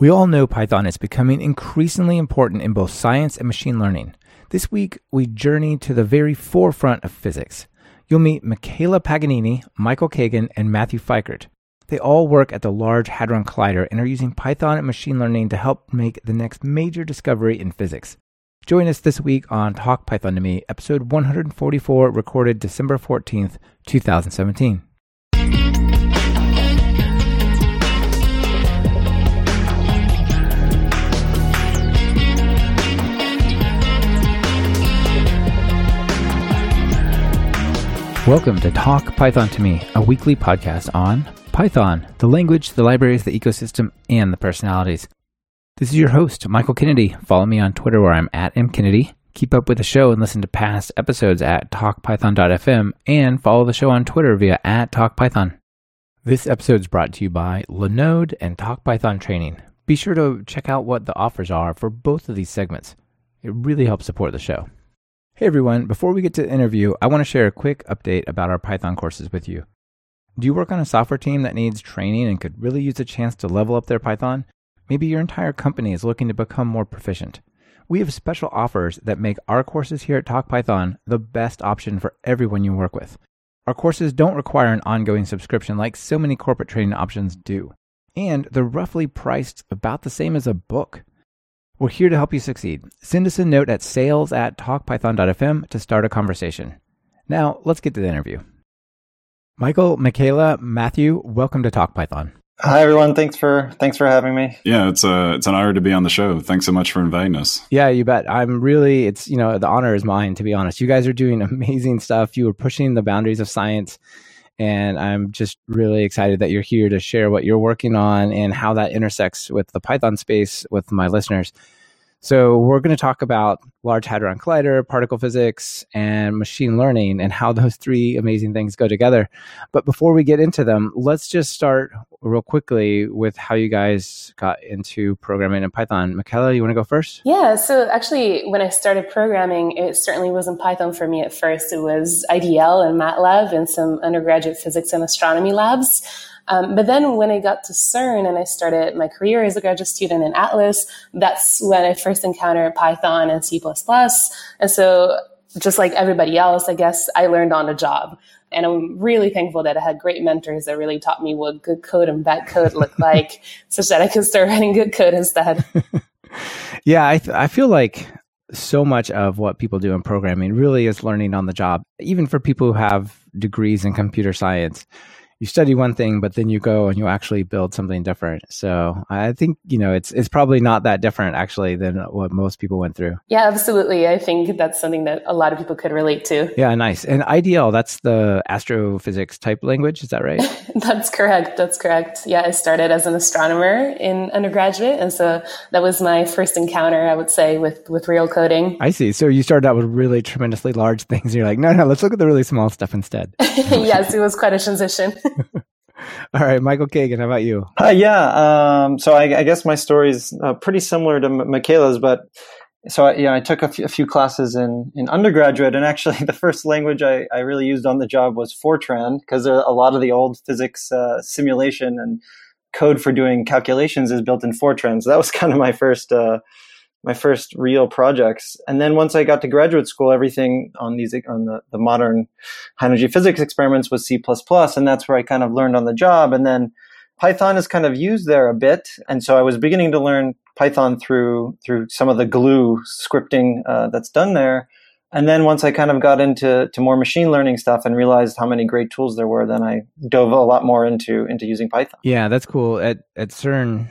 We all know Python is becoming increasingly important in both science and machine learning. This week, we journey to the very forefront of physics. You'll meet Michaela Paganini, Michael Kagan, and Matthew Feichert. They all work at the Large Hadron Collider and are using Python and machine learning to help make the next major discovery in physics. Join us this week on Talk Python to Me, episode 144, recorded December 14th, 2017. Welcome to Talk Python to Me, a weekly podcast on Python, the language, the libraries, the ecosystem, and the personalities. This is your host, Michael Kennedy. Follow me on Twitter where I'm at mkennedy. Keep up with the show and listen to past episodes at talkpython.fm and follow the show on Twitter via at talkpython. This episode is brought to you by Linode and Talk Python Training. Be sure to check out what the offers are for both of these segments. It really helps support the show. Hey everyone, before we get to the interview, I want to share a quick update about our Python courses with you. Do you work on a software team that needs training and could really use a chance to level up their Python? Maybe your entire company is looking to become more proficient. We have special offers that make our courses here at Talk Python the best option for everyone you work with. Our courses don't require an ongoing subscription like so many corporate training options do, and they're roughly priced about the same as a book. We're here to help you succeed. Send us a note at sales@talkpython.fm to start a conversation. Now, let's get to the interview. Michael, Michaela, Matthew, welcome to Talk Python. Hi, everyone. Thanks for having me. Yeah, it's an honor to be on the show. Thanks so much for inviting us. Yeah, you bet. The honor is mine, to be honest. You guys are doing amazing stuff. You are pushing the boundaries of science. And I'm just really excited that you're here to share what you're working on and how that intersects with the Python space with my listeners. So we're going to talk about Large Hadron Collider, particle physics, and machine learning and how those three amazing things go together. But before we get into them, let's just start real quickly with how you guys got into programming in Python. Michaela, you want to go first? Yeah, so actually when I started programming, it certainly wasn't Python for me at first. It was IDL and MATLAB and some undergraduate physics and astronomy labs. But then when I got to CERN and I started my career as a graduate student in Atlas, that's when I first encountered Python and C++. And so just like everybody else, I guess I learned on the job. And I'm really thankful that I had great mentors that really taught me what good code and bad code looked like such that I could start writing good code instead. Yeah, I feel like so much of what people do in programming really is learning on the job, even for people who have degrees in computer science. You study one thing, but then you go and you actually build something different. So I think, it's probably not that different actually than what most people went through. Yeah, absolutely. I think that's something that a lot of people could relate to. Yeah, nice. And IDL, that's the astrophysics type language. Is that right? That's correct. Yeah, I started as an astronomer in undergraduate. And so that was my first encounter, I would say, with real coding. I see. So you started out with really tremendously large things. And you're like, no, let's look at the really small stuff instead. Yes, it was quite a transition. All right, Michael Kagan, how about you? So I guess my story is pretty similar to Michaela's, but I took a few classes in undergraduate, and actually the first language I really used on the job was Fortran, because a lot of the old physics simulation and code for doing calculations is built in Fortran. So that was kind of my first real projects. And then once I got to graduate school, everything on the modern high-energy physics experiments was C++, and that's where I kind of learned on the job. And then Python is kind of used there a bit. And so I was beginning to learn Python through some of the glue scripting that's done there. And then once I kind of got into more machine learning stuff and realized how many great tools there were, then I dove a lot more into using Python. Yeah, that's cool. At CERN,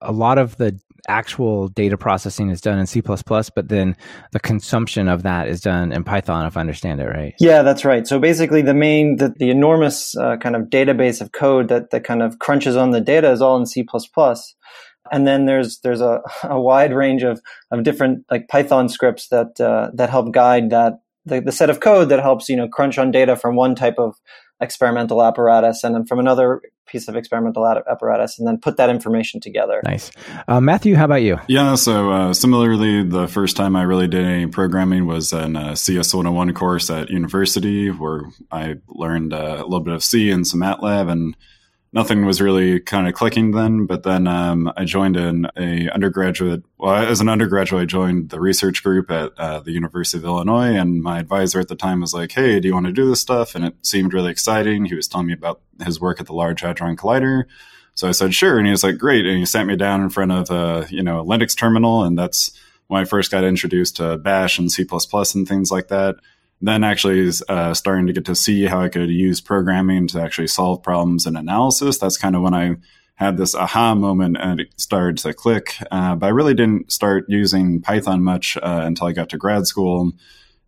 a lot of the actual data processing is done in C++, but then the consumption of that is done in Python, if I understand it right. Yeah, that's right. So basically the enormous kind of database of code that kind of crunches on the data is all in C++. And then there's a wide range of different like Python scripts that help guide that the set of code that helps, crunch on data from one type of experimental apparatus and then from another piece of experimental apparatus and then put that information together. Nice. Matthew, how about you? Yeah, so similarly, the first time I really did any programming was in a CS 101 course at university where I learned a little bit of C and some MATLAB and nothing was really kind of clicking then. But then I joined as an undergraduate, I joined the research group at the University of Illinois. And my advisor at the time was like, hey, do you want to do this stuff? And it seemed really exciting. He was telling me about his work at the Large Hadron Collider. So I said, sure. And he was like, great. And he sat me down in front of a Linux terminal. And that's when I first got introduced to Bash and C++ and things like that. Then actually starting to get to see how I could use programming to actually solve problems and analysis. That's kind of when I had this aha moment and it started to click. But I really didn't start using Python much until I got to grad school.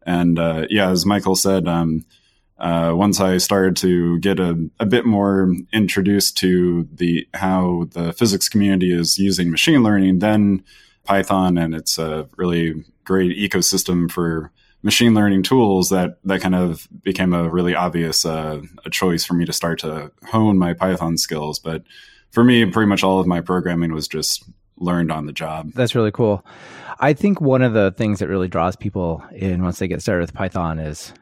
And as Michael said, once I started to get a bit more introduced to how the physics community is using machine learning, then Python and it's a really great ecosystem for machine learning tools that kind of became a really obvious a choice for me to start to hone my Python skills. But for me, pretty much all of my programming was just learned on the job. That's really cool. I think one of the things that really draws people in once they get started with Python is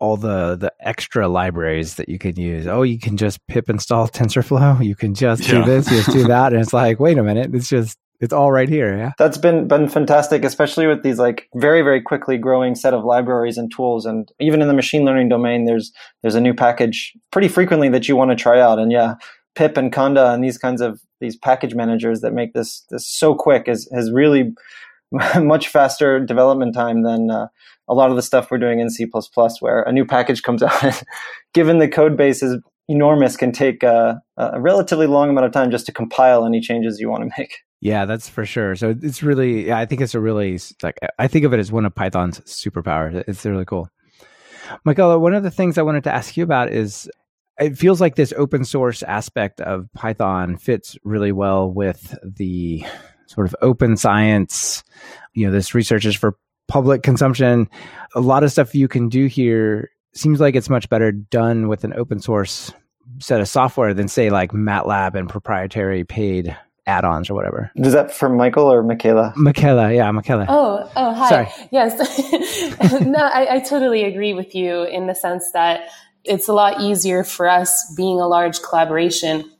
all the extra libraries that you can use. Oh, you can just pip install TensorFlow. You can just do this, just do that. And it's like, wait a minute, it's all right here. Yeah. That's been fantastic, especially with these like very, very quickly growing set of libraries and tools. And even in the machine learning domain, there's a new package pretty frequently that you want to try out. And pip and conda and these kinds of these package managers that make this so quick has really much faster development time than a lot of the stuff we're doing in C++, where a new package comes out and given the code base is enormous, can take a relatively long amount of time just to compile any changes you want to make. Yeah, that's for sure. So it's really, I think it's a really, like, I think of it as one of Python's superpowers. It's really cool. Michaela, one of the things I wanted to ask you about is, it feels like this open source aspect of Python fits really well with the sort of open science, this research is for public consumption. A lot of stuff you can do here seems like it's much better done with an open source set of software than say like MATLAB and proprietary paid add-ons or whatever. Is that for Michael or Michaela? Michaela, yeah, Michaela. Oh, hi. Sorry. Yes. No, I totally agree with you in the sense that it's a lot easier for us being a large collaboration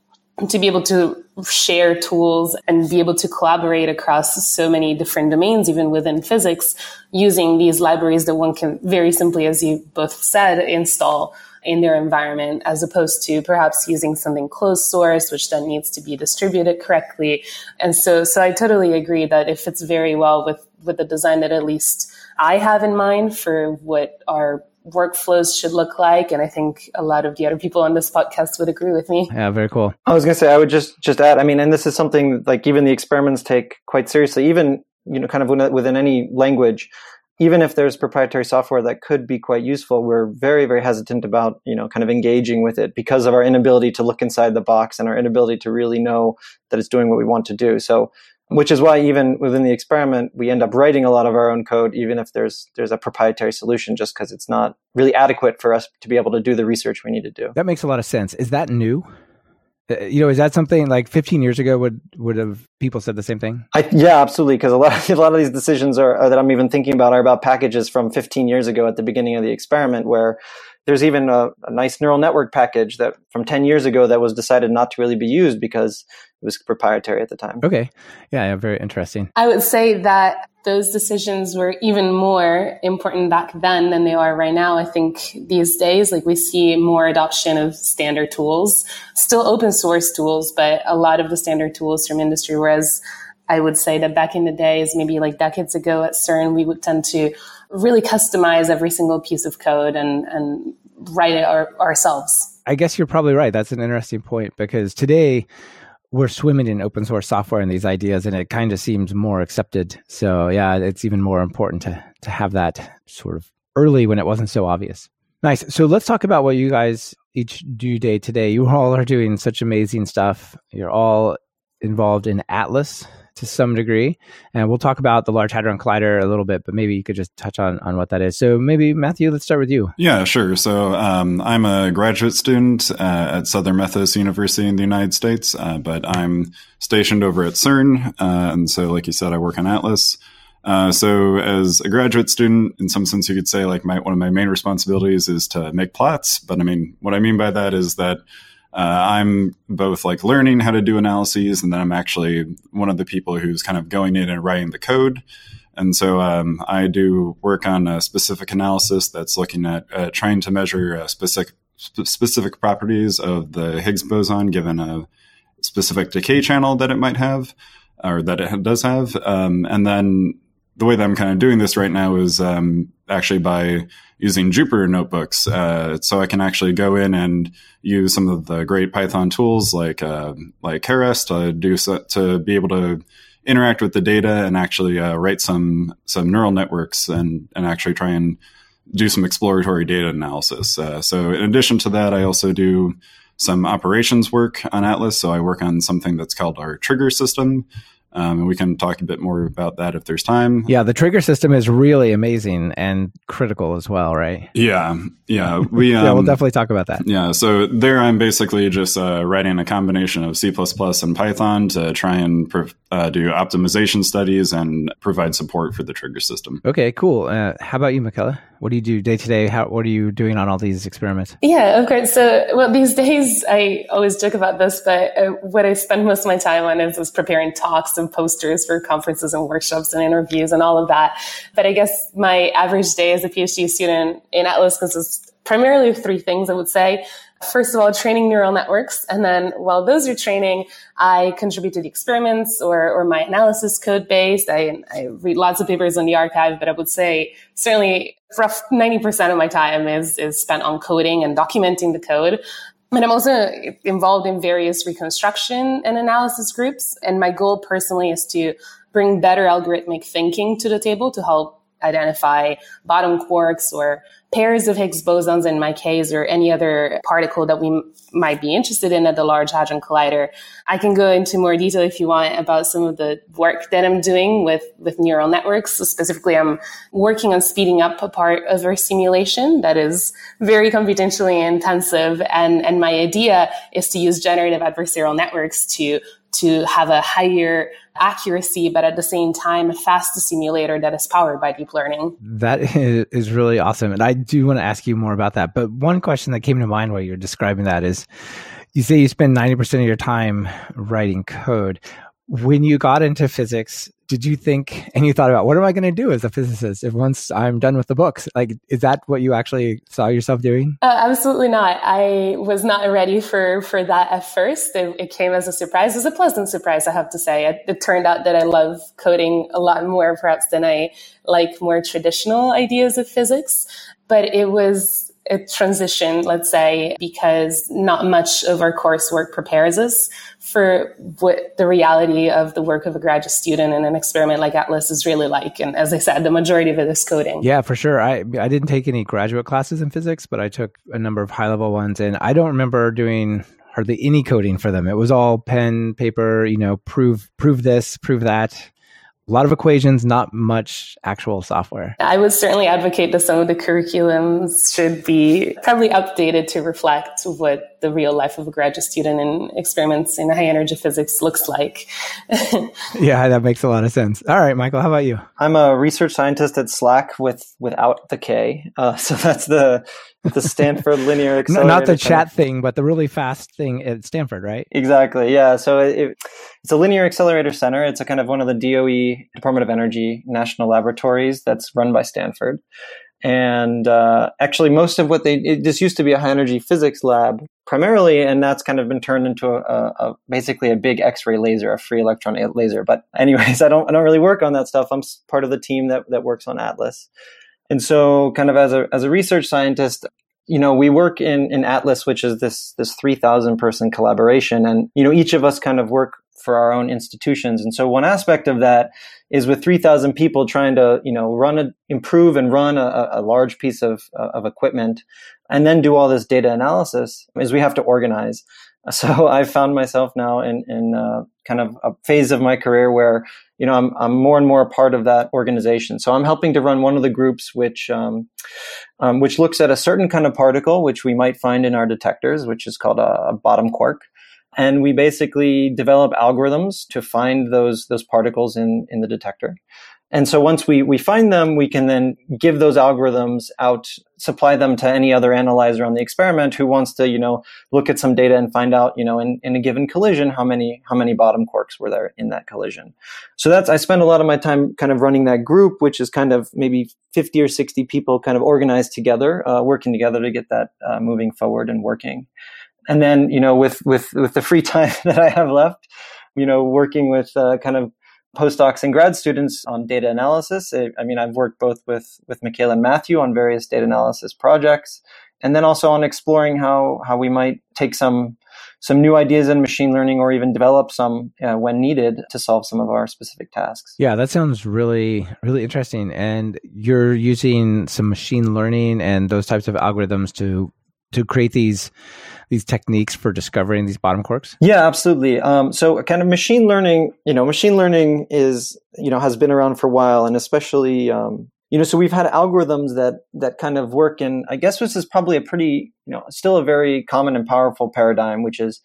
to be able to share tools and be able to collaborate across so many different domains, even within physics, using these libraries that one can very simply, as you both said, install in their environment, as opposed to perhaps using something closed source, which then needs to be distributed correctly. And so I totally agree that it fits very well with the design that at least I have in mind for what our workflows should look like. And I think a lot of the other people on this podcast would agree with me. Yeah, very cool. I was going to say, I would just add, I mean, and this is something like even the experiments take quite seriously, even, kind of within any language. Even if there's proprietary software that could be quite useful, we're very, very hesitant about, kind of engaging with it because of our inability to look inside the box and our inability to really know that it's doing what we want to do. So, which is why even within the experiment, we end up writing a lot of our own code, even if there's a proprietary solution, just because it's not really adequate for us to be able to do the research we need to do. That makes a lot of sense. Is that new? Is that something like 15 years ago would have people said the same thing? Yeah, absolutely. Because a lot of these decisions are that I'm even thinking about are about packages from 15 years ago at the beginning of the experiment, where there's even a nice neural network package that from 10 years ago that was decided not to really be used because it was proprietary at the time. Okay. Yeah, very interesting. I would say that those decisions were even more important back then than they are right now. I think these days, like we see more adoption of standard tools, still open source tools, but a lot of the standard tools from industry. Whereas I would say that back in the days, maybe like decades ago at CERN, we would tend to really customize every single piece of code and write it ourselves. I guess you're probably right. That's an interesting point, because today we're swimming in open source software and these ideas, and it kind of seems more accepted. So yeah, it's even more important to have that sort of early when it wasn't so obvious. Nice. So let's talk about what you guys each do day to day. You all are doing such amazing stuff. You're all involved in Atlas to some degree. And we'll talk about the Large Hadron Collider a little bit, but maybe you could just touch on what that is. So maybe, Matthew, let's start with you. Yeah, sure. So I'm a graduate student at Southern Methodist University in the United States, but I'm stationed over at CERN. And so, like you said, I work on Atlas. So as a graduate student, in some sense, you could say like one of my main responsibilities is to make plots. But I mean, what I mean by that is that I'm both like learning how to do analyses, and then I'm actually one of the people who's kind of going in and writing the code. And so I do work on a specific analysis that's looking at trying to measure specific properties of the Higgs boson given a specific decay channel that it might have, or that it does have. And then the way that I'm kind of doing this right now is actually by using Jupyter notebooks. So I can actually go in and use some of the great Python tools like Keras to be able to interact with the data and actually write some neural networks and actually try and do some exploratory data analysis. So in addition to that, I also do some operations work on Atlas. So I work on something that's called our trigger system. And we can talk a bit more about that if there's time. Yeah, the trigger system is really amazing and critical as well, right? Yeah. We, yeah, we'll definitely talk about that. Yeah, so there I'm basically just writing a combination of C++ and Python to try and do optimization studies and provide support for the trigger system. Okay, cool. How about you, Michaela? What do you do day to day? What are you doing on all these experiments? Yeah, of course. So, well, these days, I always joke about this, but what I spend most of my time on is preparing talks and posters for conferences and workshops and interviews and all of that. But I guess my average day as a PhD student in Atlas consists primarily of three things, I would say. First of all, training neural networks. And then while those are training, I contribute to the experiments or my analysis code base. I read lots of papers in the archive, but I would say certainly rough 90% of my time is spent on coding and documenting the code. And I'm also involved in various reconstruction and analysis groups. And my goal personally is to bring better algorithmic thinking to the table to help identify bottom quarks or pairs of Higgs bosons in my case, or any other particle that we might be interested in at the Large Hadron Collider. I can go into more detail if you want about some of the work that I'm doing with neural networks. So specifically, I'm working on speeding up a part of our simulation that is very computationally intensive. And my idea is to use generative adversarial networks to have a higher accuracy, but at the same time, a faster simulator that is powered by deep learning. That is really awesome. And I do want to ask you more about that. But one question that came to mind while you were describing that is, you say you spend 90% of your time writing code. When you got into physics, did you think, and you thought about, what am I going to do as a physicist if once I'm done with the books? Like, is that what you actually saw yourself doing? Absolutely not. I was not ready for that at first. It came as a surprise. It was a pleasant surprise, I have to say. It turned out that I love coding a lot more, perhaps, than I like more traditional ideas of physics. But it was a transition, let's say, because not much of our coursework prepares us for what the reality of the work of a graduate student in an experiment like Atlas is really like. And as I said, the majority of it is coding. Yeah, for sure. I didn't take any graduate classes in physics, but I took a number of high-level ones. And I don't remember doing hardly any coding for them. It was all pen, paper, prove this, prove that. A lot of equations, not much actual software. I would certainly advocate that some of the curriculums should be probably updated to reflect what the real life of a graduate student in experiments in high energy physics looks like. Yeah, that makes a lot of sense. All right, Michael, how about you? I'm a research scientist at Slack without the K. So that's the Stanford Linear Accelerator. Not the chat thing, but the really fast thing at Stanford, right? Exactly, yeah. So it's a linear accelerator center. It's a kind of one of the DOE, Department of Energy, national laboratories that's run by Stanford. And actually, most of what this used to be a high energy physics lab primarily, and that's kind of been turned into basically a big X-ray laser, a free electron laser. But anyways, I don't really work on that stuff. I'm part of the team that works on Atlas. And so kind of as a research scientist, we work in Atlas, which is this 3,000 person collaboration. And, each of us kind of work for our own institutions. And so one aspect of that is with 3,000 people trying to, improve and run a large piece of equipment and then do all this data analysis is we have to organize. So I found myself now in kind of a phase of my career where, I'm more and more a part of that organization. So I'm helping to run one of the groups which looks at a certain kind of particle, which we might find in our detectors, which is called a bottom quark. And we basically develop algorithms to find those particles in the detector. And so once we find them, we can then give those algorithms out, supply them to any other analyzer on the experiment who wants to, you know, look at some data and find out, you know, in a given collision, how many bottom quarks were there in that collision. So I spend a lot of my time kind of running that group, which is kind of maybe 50 or 60 people kind of organized together, working together to get that moving forward and working. And then, you know, with the free time that I have left, you know, working with kind of postdocs and grad students on data analysis. I mean, I've worked both with Michaela and Matthew on various data analysis projects, and then also on exploring how we might take some new ideas in machine learning or even develop some when needed to solve some of our specific tasks. Yeah, that sounds really, really interesting. And you're using some machine learning and those types of algorithms to create these techniques for discovering these bottom quarks? Yeah, absolutely. So kind of machine learning is, you know, has been around for a while, and especially, you know, so we've had algorithms that kind of work in, I guess this is probably a pretty, you know, still a very common and powerful paradigm, which is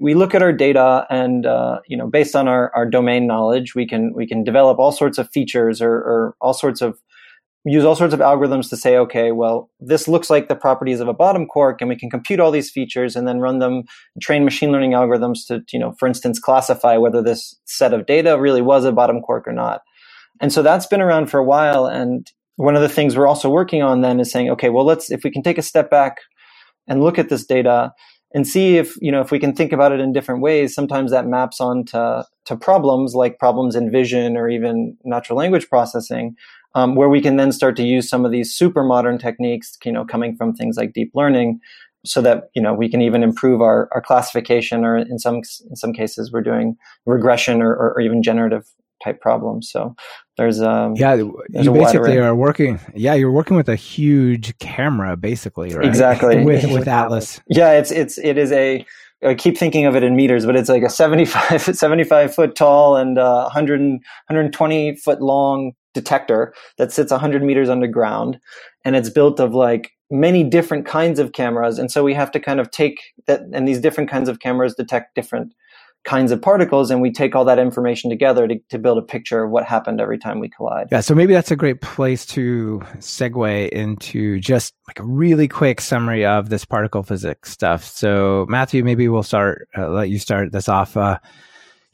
we look at our data and, you know, based on our domain knowledge, we can develop all sorts of features or all sorts of use all sorts of algorithms to say, okay, well, this looks like the properties of a bottom quark, and we can compute all these features and then run them, train machine learning algorithms to, you know, for instance, classify whether this set of data really was a bottom quark or not. And so that's been around for a while. And one of the things we're also working on then is saying, okay, well, if we can take a step back and look at this data and see if, you know, if we can think about it in different ways, sometimes that maps on to problems like problems in vision or even natural language processing, where we can then start to use some of these super modern techniques, you know, coming from things like deep learning, so that, you know, we can even improve our classification, or in some cases we're doing regression or even generative type problems. So there's you basically are working. Yeah, you're working with a huge camera, basically, right? Exactly. with Atlas. Yeah, it is a. I keep thinking of it in meters, but it's like a 75 foot tall and 120 foot long detector that sits 100 meters underground, and it's built of like many different kinds of cameras. And so we have to kind of take that, and these different kinds of cameras detect different kinds of particles, and we take all that information together to build a picture of what happened every time we collide. Yeah, so maybe that's a great place to segue into just like a really quick summary of this particle physics stuff. So Matthew, maybe we'll start, let you start this off.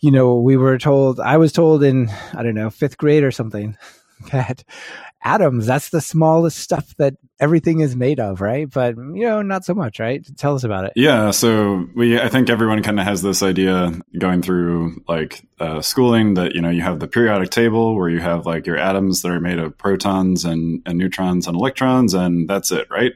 You know, I was told in, I don't know, fifth grade or something, that atoms, that's the smallest stuff that everything is made of, right? But, you know, not so much, right? Tell us about it. Yeah, so I think everyone kind of has this idea going through like schooling that, you know, you have the periodic table where you have like your atoms that are made of protons and neutrons and electrons, and that's it, right?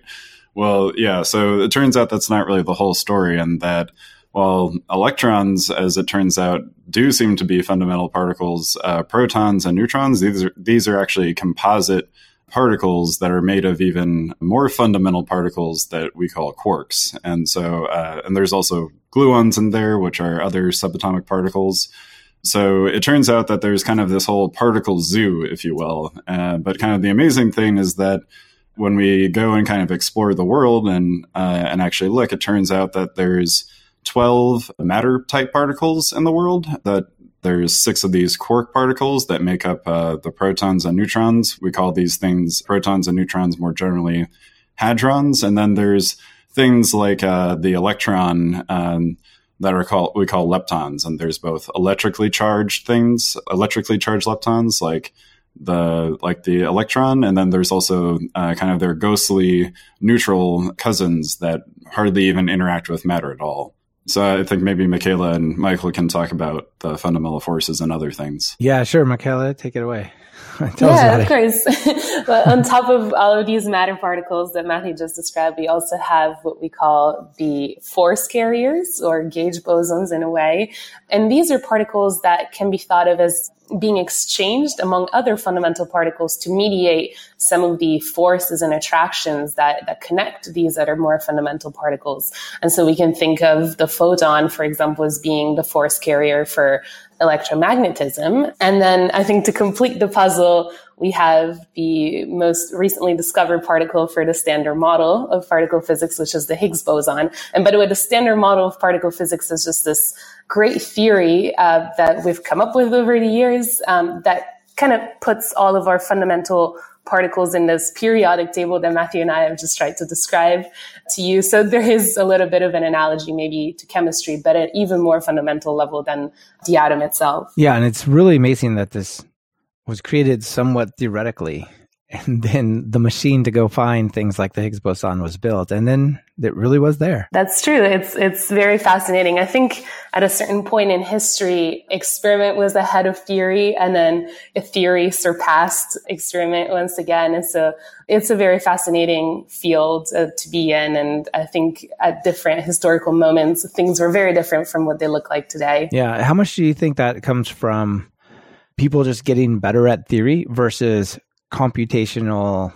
Well, yeah, so it turns out that's not really the whole story, and that while electrons, as it turns out, do seem to be fundamental particles, protons and neutrons, these are actually composite particles that are made of even more fundamental particles that we call quarks. And so, and there's also gluons in there, which are other subatomic particles. So it turns out that there's kind of this whole particle zoo, if you will. But kind of the amazing thing is that when we go and kind of explore the world and actually look, it turns out that there's 12 matter-type particles in the world, that there's 6 of these quark particles that make up the protons and neutrons. We call these things, protons and neutrons, more generally hadrons. And then there's things like the electron that we call leptons. And there's both electrically charged leptons like the electron, and then there's also kind of their ghostly neutral cousins that hardly even interact with matter at all. So I think maybe Michaela and Michael can talk about the fundamental forces and other things. Yeah, sure. Michaela, take it away. Tell us about it, of course. But on top of all of these matter particles that Matthew just described, we also have what we call the force carriers, or gauge bosons in a way. And these are particles that can be thought of as being exchanged among other fundamental particles to mediate some of the forces and attractions that connect these other more fundamental particles. And so we can think of the photon, for example, as being the force carrier for electromagnetism. And then I think to complete the puzzle, we have the most recently discovered particle for the standard model of particle physics, which is the Higgs boson. And by the way, the standard model of particle physics is just this great theory that we've come up with over the years that kind of puts all of our fundamental particles in this periodic table that Matthew and I have just tried to describe to you. So there is a little bit of an analogy maybe to chemistry, but at even more fundamental level than the atom itself. Yeah, and it's really amazing that this was created somewhat theoretically. And then the machine to go find things like the Higgs boson was built. And then it really was there. That's true. It's very fascinating. I think at a certain point in history, experiment was ahead of theory. And then theory surpassed experiment once again. And so it's a very fascinating field to be in. And I think at different historical moments, things were very different from what they look like today. Yeah. How much do you think that comes from people just getting better at theory versus computational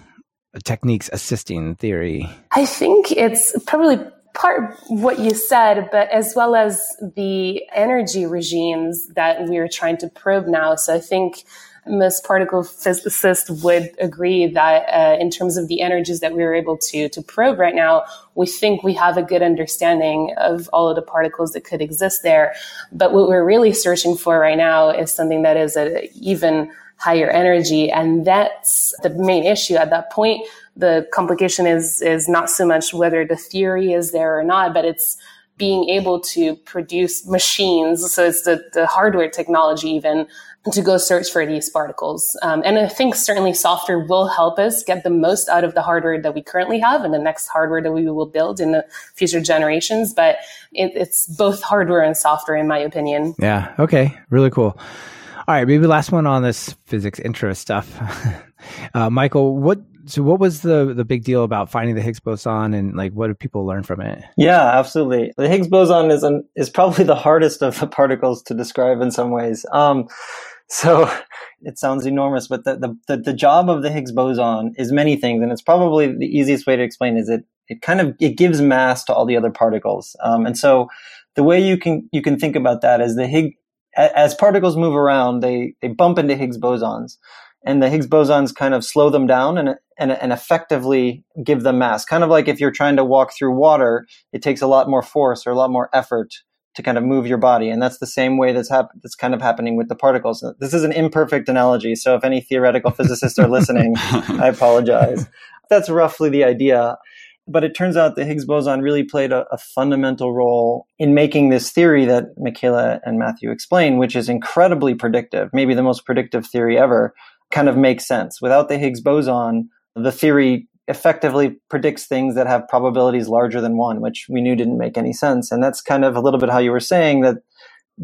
techniques assisting theory? I think it's probably part what you said, but as well as the energy regimes that we're trying to probe now. So I think most particle physicists would agree that in terms of the energies that we were able to probe right now, we think we have a good understanding of all of the particles that could exist there. But what we're really searching for right now is something that is an even higher energy. And that's the main issue at that point. The complication is not so much whether the theory is there or not, but it's being able to produce machines. So it's the hardware technology even to go search for these particles. And I think certainly software will help us get the most out of the hardware that we currently have and the next hardware that we will build in the future generations. But it's both hardware and software, in my opinion. Yeah. Okay. Really cool. All right, maybe last one on this physics intro stuff. Michael, what was the big deal about finding the Higgs boson, and like what did people learn from it? Yeah, absolutely. The Higgs boson is probably the hardest of the particles to describe in some ways. So it sounds enormous, but the job of the Higgs boson is many things, and it's probably the easiest way to explain is it gives mass to all the other particles. And so the way you can think about that is as particles move around, they bump into Higgs bosons, and the Higgs bosons kind of slow them down and effectively give them mass. Kind of like if you're trying to walk through water, it takes a lot more force or a lot more effort to kind of move your body. And that's the same way that's kind of happening with the particles. This is an imperfect analogy, so if any theoretical physicists are listening, I apologize. That's roughly the idea. But it turns out the Higgs boson really played a fundamental role in making this theory that Michaela and Matthew explain, which is incredibly predictive, maybe the most predictive theory ever, kind of make sense. Without the Higgs boson, the theory effectively predicts things that have probabilities larger than one, which we knew didn't make any sense. And that's kind of a little bit how you were saying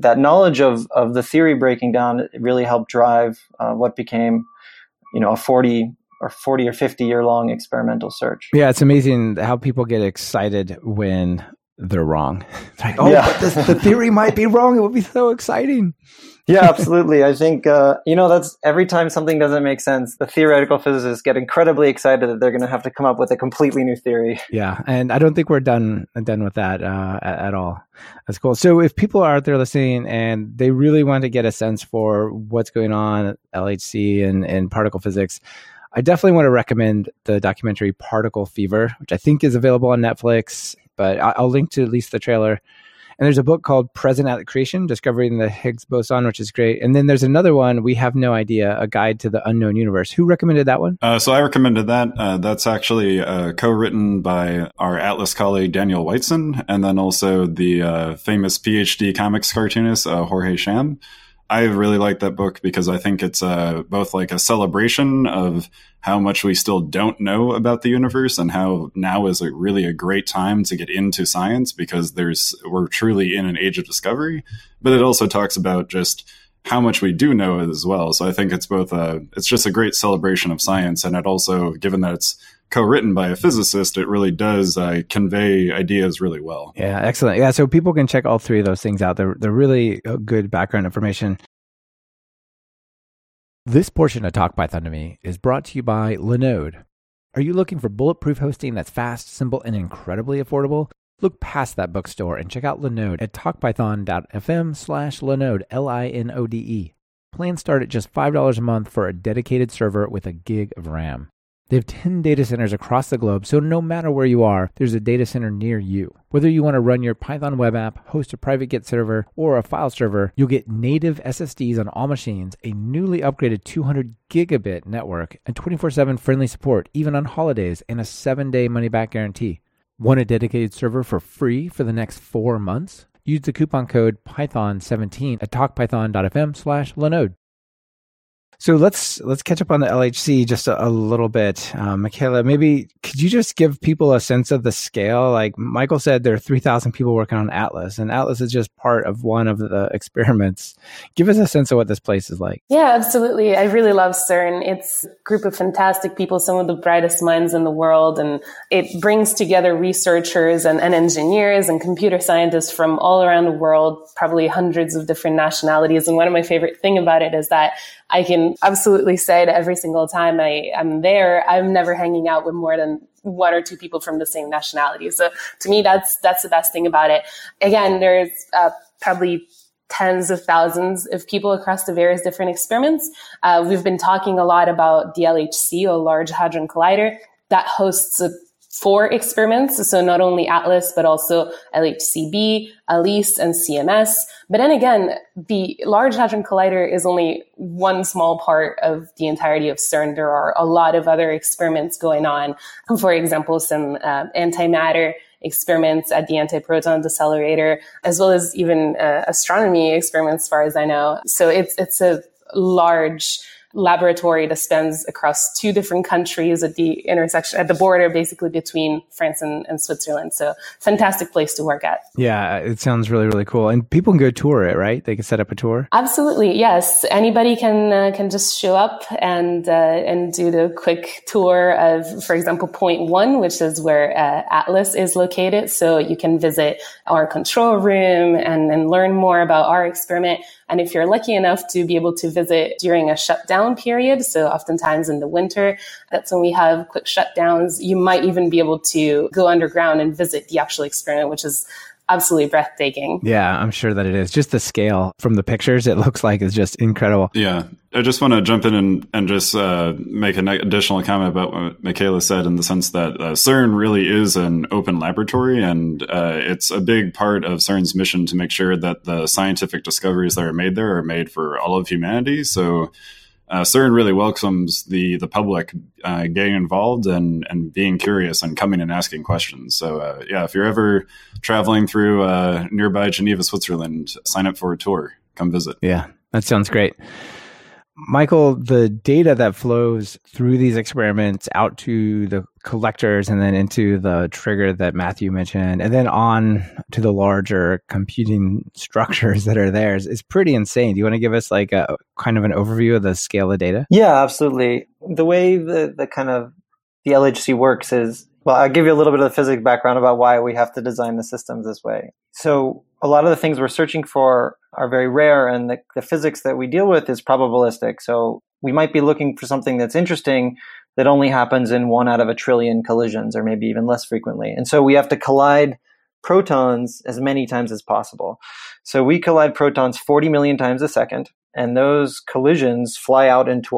that knowledge of the theory breaking down really helped drive what became, a 40 or 50 year long experimental search. Yeah, it's amazing how people get excited when they're wrong. It's like, but the theory might be wrong. It would be so exciting. Yeah, absolutely. I think, that's every time something doesn't make sense, the theoretical physicists get incredibly excited that they're going to have to come up with a completely new theory. Yeah. And I don't think we're done with that at all. That's cool. So if people are out there listening and they really want to get a sense for what's going on at LHC and particle physics, I definitely want to recommend the documentary Particle Fever, which I think is available on Netflix, but I'll link to at least the trailer. And there's a book called Present at Creation, Discovering the Higgs Boson, which is great. And then there's another one, We Have No Idea, A Guide to the Unknown Universe. Who recommended that one? So I recommended that. That's actually co-written by our Atlas colleague, Daniel Whiteson, and then also the famous PhD comics cartoonist, Jorge Sham. I really like that book because I think it's both like a celebration of how much we still don't know about the universe and how now is really a great time to get into science because we're truly in an age of discovery. But it also talks about just how much we do know as well. So I think it's both it's just a great celebration of science. And it also, given that it's co-written by a physicist, it really does convey ideas really well. Yeah, excellent. Yeah, so people can check all three of those things out. They're really good background information. This portion of Talk Python to Me is brought to you by Linode. Are you looking for bulletproof hosting that's fast, simple, and incredibly affordable? Look past that bookstore and check out Linode at talkpython.fm/Linode, Linode. Plans start at just $5 a month for a dedicated server with a gig of RAM. They have 10 data centers across the globe, so no matter where you are, there's a data center near you. Whether you want to run your Python web app, host a private Git server, or a file server, you'll get native SSDs on all machines, a newly upgraded 200 gigabit network, and 24/7 friendly support, even on holidays, and a 7-day money-back guarantee. Want a dedicated server for free for the next 4 months? Use the coupon code Python17 at talkpython.fm/Linode. So let's catch up on the LHC just a little bit. Michaela, maybe could you just give people a sense of the scale? Like Michael said, there are 3,000 people working on Atlas, and Atlas is just part of one of the experiments. Give us a sense of what this place is like. Yeah, absolutely. I really love CERN. It's a group of fantastic people, some of the brightest minds in the world, and it brings together researchers and engineers and computer scientists from all around the world, probably hundreds of different nationalities. And one of my favorite things about it is that I can absolutely say that every single time I'm there, I'm never hanging out with more than one or two people from the same nationality. So to me, that's the best thing about it. Again, there's probably tens of thousands of people across the various different experiments. We've been talking a lot about the LHC, or Large Hadron Collider, that hosts 4 experiments. So not only Atlas, but also LHCb, ALICE, and CMS. But then again, the Large Hadron Collider is only one small part of the entirety of CERN. There are a lot of other experiments going on. For example, some antimatter experiments at the antiproton decelerator, as well as even astronomy experiments, as far as I know. So it's a large laboratory that spans across 2 different countries at the intersection, at the border, basically between France and Switzerland. So fantastic place to work at. Yeah, it sounds really, really cool. And people can go tour it, right? They can set up a tour? Absolutely, yes. Anybody can just show up and do the quick tour of, for example, point 1, which is where Atlas is located. So you can visit our control room and learn more about our experiment. And if you're lucky enough to be able to visit during a shutdown period, so oftentimes in the winter, that's when we have quick shutdowns, you might even be able to go underground and visit the actual experiment, which is absolutely breathtaking. Yeah, I'm sure that it is. Just the scale from the pictures, it looks like, is just incredible. Yeah. I just want to jump in and just make an additional comment about what Michaela said, in the sense that CERN really is an open laboratory, and it's a big part of CERN's mission to make sure that the scientific discoveries that are made there are made for all of humanity. So CERN really welcomes the public getting involved and being curious and coming and asking questions. So yeah, if you're ever traveling through nearby Geneva, Switzerland, sign up for a tour. Come visit. Yeah, that sounds great. Michael, the data that flows through these experiments out to the collectors and then into the trigger that Matthew mentioned, and then on to the larger computing structures that are there is pretty insane. Do you want to give us like a kind of an overview of the scale of data? Yeah, absolutely. The way the kind of the LHC works is, well, I'll give you a little bit of the physics background about why we have to design the systems this way. So a lot of the things we're searching for are very rare, and the physics that we deal with is probabilistic. So we might be looking for something that's interesting that only happens in 1 out of a trillion collisions, or maybe even less frequently. And so we have to collide protons as many times as possible. So we collide protons 40 million times a second, and those collisions fly out into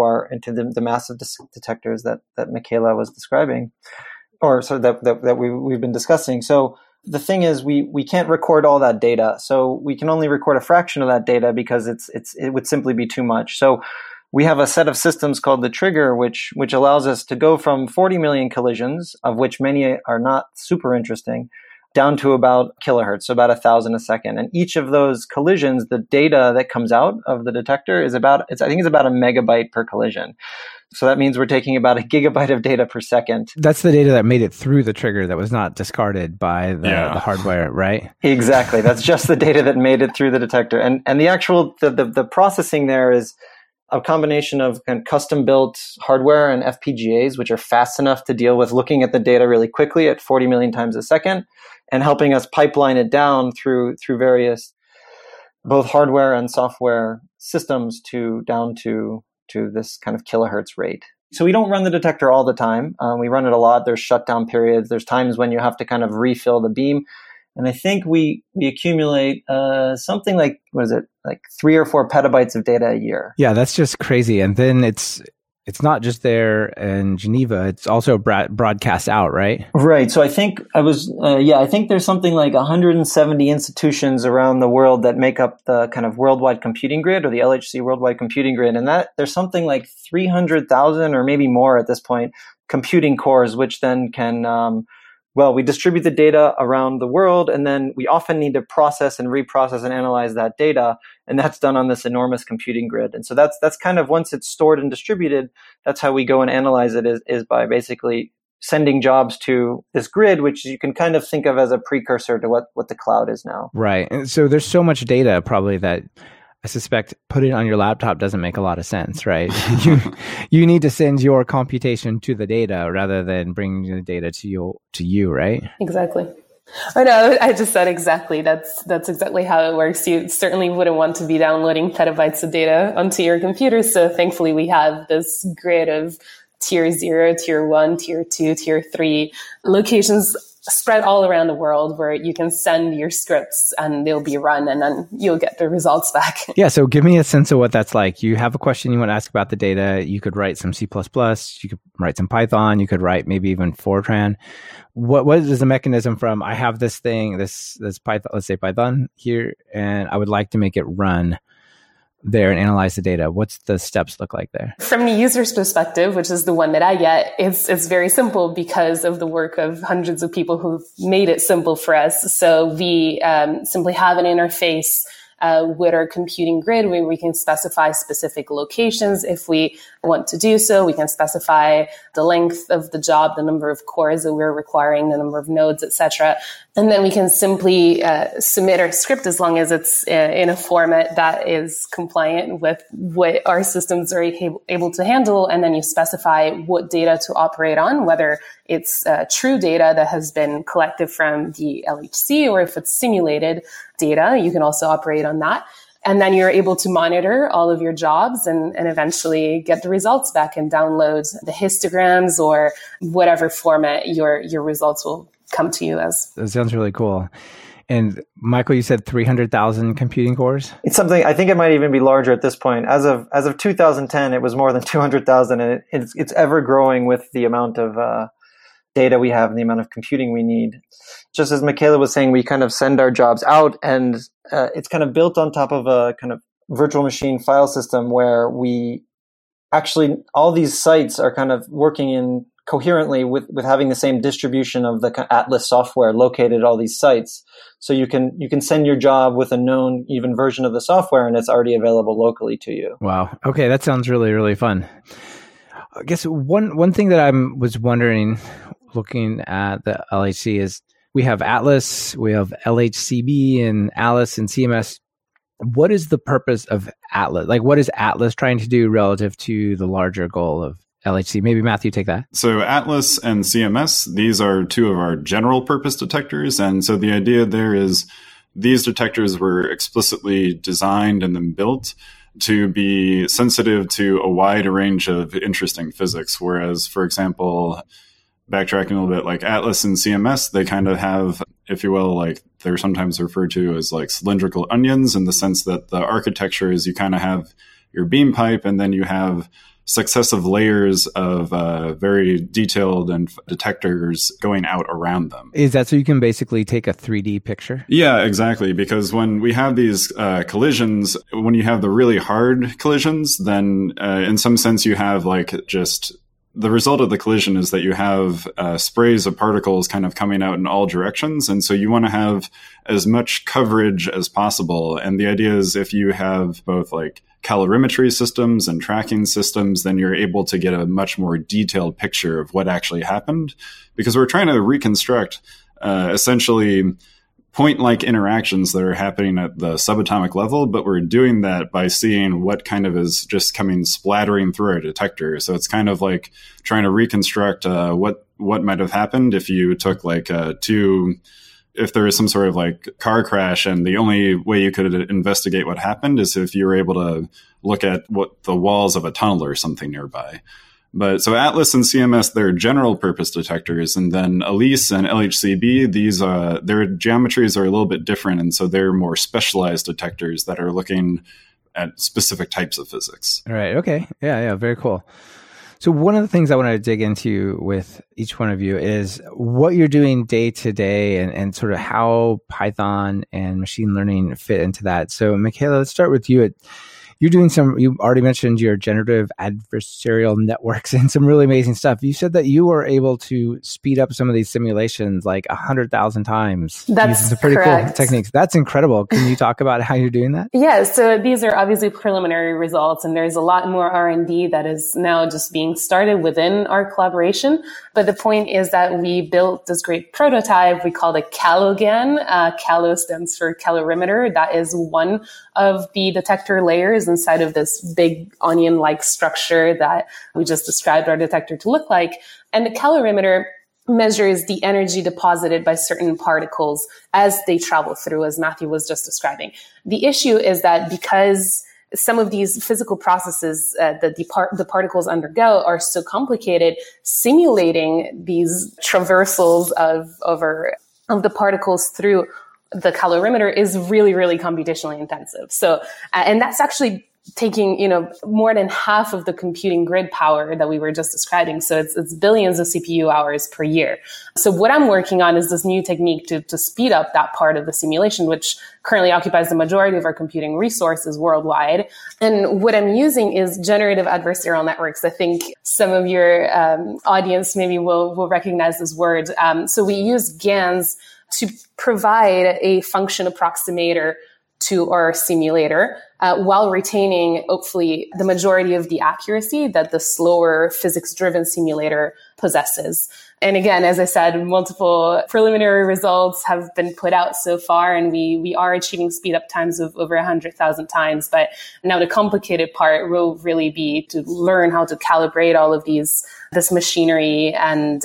the massive detectors that Michaela was describing, or so that we've been discussing. So the thing is, we can't record all that data. So we can only record a fraction of that data, because it would simply be too much. So we have a set of systems called the trigger, which allows us to go from 40 million collisions, of which many are not super interesting, down to about kilohertz, so about 1,000 a second. And each of those collisions, the data that comes out of the detector is about a megabyte per collision. So that means we're taking about 1 gigabyte of data per second. That's the data that made it through the trigger that was not discarded by the hardware, right? Exactly. That's just the data that made it through the detector. And the actual the processing there is a combination of custom-built hardware and FPGAs, which are fast enough to deal with looking at the data really quickly at 40 million times a second, and helping us pipeline it down through various both hardware and software systems down to this kind of kilohertz rate. So we don't run the detector all the time. We run it a lot. There's shutdown periods. There's times when you have to kind of refill the beam. And I think we accumulate something like, what is it, like 3 or 4 petabytes of data a year. Yeah, that's just crazy. And then it's it's not just there in Geneva, it's also broadcast out, right? Right. So I think I think there's something like 170 institutions around the world that make up the kind of worldwide computing grid, or the LHC worldwide computing grid. And that there's something like 300,000 or maybe more at this point, computing cores, which then can, we distribute the data around the world, and then we often need to process and reprocess and analyze that data, and that's done on this enormous computing grid. And so that's kind of, once it's stored and distributed, that's how we go and analyze it, is by basically sending jobs to this grid, which you can kind of think of as a precursor to what the cloud is now. Right. And so there's so much data probably that I suspect putting it on your laptop doesn't make a lot of sense, right? you need to send your computation to the data rather than bringing the data to you, right? Exactly. I know. I just said exactly. That's exactly how it works. You certainly wouldn't want to be downloading petabytes of data onto your computer. So thankfully, we have this grid of tier 0, tier 1, tier 2, tier 3 locations spread all around the world where you can send your scripts and they'll be run, and then you'll get the results back. Yeah. So give me a sense of what that's like. You have a question you want to ask about the data. You could write some C++, you could write some Python, you could write maybe even Fortran. What is the mechanism from, I have this thing, this Python, let's say Python here, and I would like to make it run there and analyze the data? What's the steps look like there? From the user's perspective, which is the one that I get, it's very simple because of the work of hundreds of people who've made it simple for us. So we simply have an interface with our computing grid where we can specify specific locations. If we want to do so, we can specify the length of the job, the number of cores that we're requiring, the number of nodes, etc. And then we can simply submit our script as long as it's in a format that is compliant with what our systems are able to handle. And then you specify what data to operate on, whether it's true data that has been collected from the LHC, or if it's simulated data, you can also operate on that. And then you're able to monitor all of your jobs and eventually get the results back and download the histograms or whatever format your results will come to you as. That sounds really cool. And Michael, you said 300,000 computing cores? It's something, I think it might even be larger at this point. As of 2010, it was more than 200,000, and it's ever growing with the amount of data we have and the amount of computing we need. Just as Michaela was saying, we kind of send our jobs out, and it's kind of built on top of a kind of virtual machine file system where we actually, all these sites are kind of working in coherently with having the same distribution of the Atlas software located at all these sites. So you can send your job with a known even version of the software, and it's already available locally to you. Wow. Okay. That sounds really, really fun. I guess one thing that I was wondering looking at the LHC is we have Atlas, we have LHCb and ALICE and CMS. What is the purpose of Atlas? Like, what is Atlas trying to do relative to the larger goal of LHC? Maybe Matthew, take that. So Atlas and CMS, these are two of our general purpose detectors. And so the idea there is these detectors were explicitly designed and then built to be sensitive to a wide range of interesting physics. Whereas, for example, backtracking a little bit, like Atlas and CMS, they kind of have, if you will, like they're sometimes referred to as like cylindrical onions, in the sense that the architecture is you kind of have your beam pipe, and then you have successive layers of very detailed and detectors going out around them. Is that so you can basically take a 3D picture? Yeah, exactly. Because when we have these collisions, when you have the really hard collisions, then in some sense you have like just the result of the collision is that you have sprays of particles kind of coming out in all directions. And so you want to have as much coverage as possible. And the idea is if you have both like calorimetry systems and tracking systems, then you're able to get a much more detailed picture of what actually happened, because we're trying to reconstruct essentially point-like interactions that are happening at the subatomic level, but we're doing that by seeing what kind of is just coming splattering through a detector. So it's kind of like trying to reconstruct what might have happened if you took like if there is some sort of like car crash, and the only way you could investigate what happened is if you were able to look at what the walls of a tunnel or something nearby. But so Atlas and CMS, they're general purpose detectors. And then ALICE and LHCb, these their geometries are a little bit different. And so they're more specialized detectors that are looking at specific types of physics. All right. Okay. Yeah. Very cool. So one of the things I wanted to dig into with each one of you is what you're doing day to day and sort of how Python and machine learning fit into that. So Michaela, let's start with you. You already mentioned your generative adversarial networks and some really amazing stuff. You said that you were able to speed up some of these simulations like 100,000 times. That's using some pretty cool techniques. That's incredible. Can you talk about how you're doing that? Yeah. So these are obviously preliminary results, and there's a lot more R&D that is now just being started within our collaboration. But the point is that we built this great prototype. We called it Calogan. Calo stands for calorimeter. That is one of the detector layers inside of this big onion-like structure that we just described our detector to look like. And the calorimeter measures the energy deposited by certain particles as they travel through, as Matthew was just describing. The issue is that because some of these physical processes that the particles undergo are so complicated, simulating these traversals of the particles through the calorimeter is really, really computationally intensive. So, and that's actually taking, more than half of the computing grid power that we were just describing. So it's billions of CPU hours per year. So what I'm working on is this new technique to speed up that part of the simulation, which currently occupies the majority of our computing resources worldwide. And what I'm using is generative adversarial networks. I think some of your audience maybe will recognize this word. So we use GANs to provide a function approximator to our simulator while retaining, hopefully, the majority of the accuracy that the slower physics-driven simulator possesses. And again, as I said, multiple preliminary results have been put out so far, and we are achieving speed-up times of over 100,000 times. But now the complicated part will really be to learn how to calibrate all of this machinery and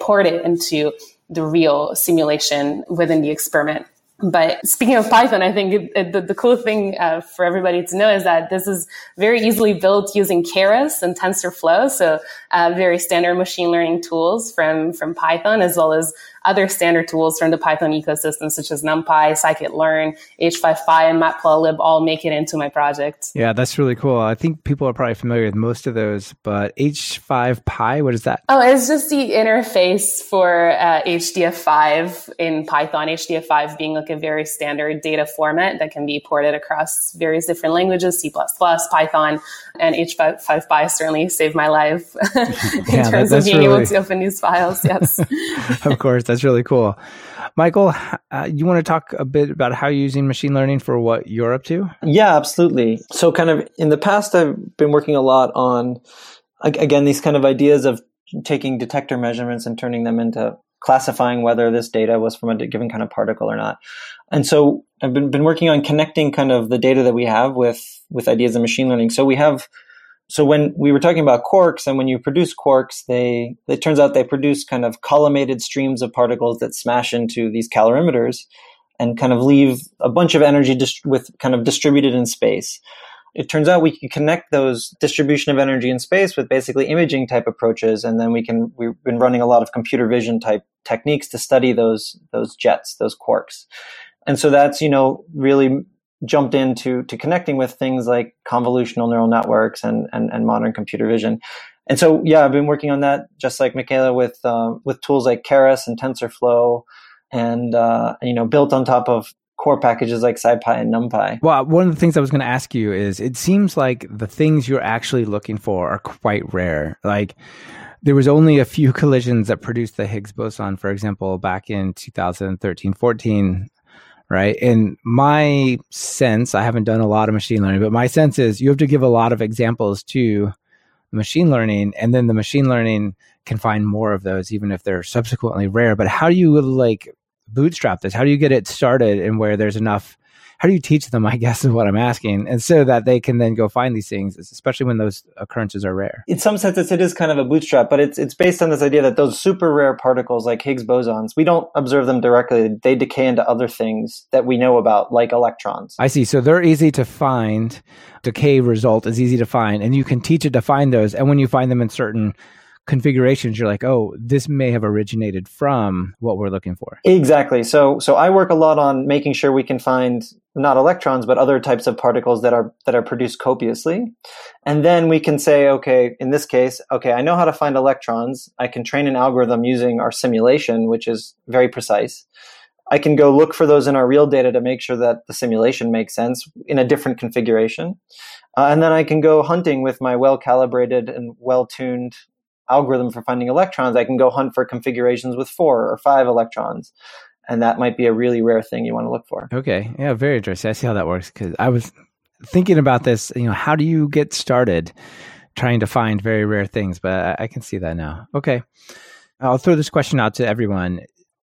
port it into the real simulation within the experiment. But speaking of Python, I think the cool thing for everybody to know is that this is very easily built using Keras and TensorFlow, so very standard machine learning tools from Python, as well as other standard tools from the Python ecosystem, such as NumPy, scikit-learn, H5Py, and Matplotlib all make it into my project. Yeah, that's really cool. I think people are probably familiar with most of those, but H5Py, what is that? Oh, it's just the interface for HDF5 in Python, HDF5 being like a very standard data format that can be ported across various different languages, C++, Python, and H5Py certainly saved my life in terms of being able to open these files, yes. Of course, that's really cool. Michael, you want to talk a bit about how you're using machine learning for what you're up to? Yeah, absolutely. So kind of in the past, I've been working a lot on, again, these kind of ideas of taking detector measurements and turning them into classifying whether this data was from a given kind of particle or not. And so I've been working on connecting kind of the data that we have with ideas of machine learning. So when we were talking about quarks, and when you produce quarks, it turns out they produce kind of collimated streams of particles that smash into these calorimeters and kind of leave a bunch of energy with kind of distributed in space. It turns out we can connect those distribution of energy in space with basically imaging type approaches, and then we've been running a lot of computer vision type techniques to study those jets, those quarks. And so that's, really jumped into connecting with things like convolutional neural networks and modern computer vision. And so, yeah, I've been working on that, just like Michaela, with tools like Keras and TensorFlow and, built on top of core packages like SciPy and NumPy. Well, one of the things I was going to ask you is it seems like the things you're actually looking for are quite rare. Like, there was only a few collisions that produced the Higgs boson, for example, back in 2013-14. Right. And my sense, I haven't done a lot of machine learning, but my sense is you have to give a lot of examples to machine learning, and then the machine learning can find more of those, even if they're subsequently rare. But how do you bootstrap this? How do you get it started and where there's enough? How do you teach them, I guess, is what I'm asking. And so that they can then go find these things, especially when those occurrences are rare. In some sense, it is kind of a bootstrap, but it's based on this idea that those super rare particles like Higgs bosons, we don't observe them directly. They decay into other things that we know about, like electrons. I see. So they're easy to find. Decay result is easy to find, and you can teach it to find those. And when you find them in certain configurations, you're like, oh, this may have originated from what we're looking for. Exactly. So I work a lot on making sure we can find not electrons, but other types of particles that are produced copiously. And then we can say, okay, in this case, okay, I know how to find electrons. I can train an algorithm using our simulation, which is very precise. I can go look for those in our real data to make sure that the simulation makes sense in a different configuration. And then I can go hunting with my well-calibrated and well-tuned algorithm for finding electrons. I can go hunt for configurations with 4 or 5 electrons. And that might be a really rare thing you want to look for. Okay. Yeah, very interesting. I see how that works, because I was thinking about this, you know, how do you get started trying to find very rare things? But I can see that now. Okay. I'll throw this question out to everyone.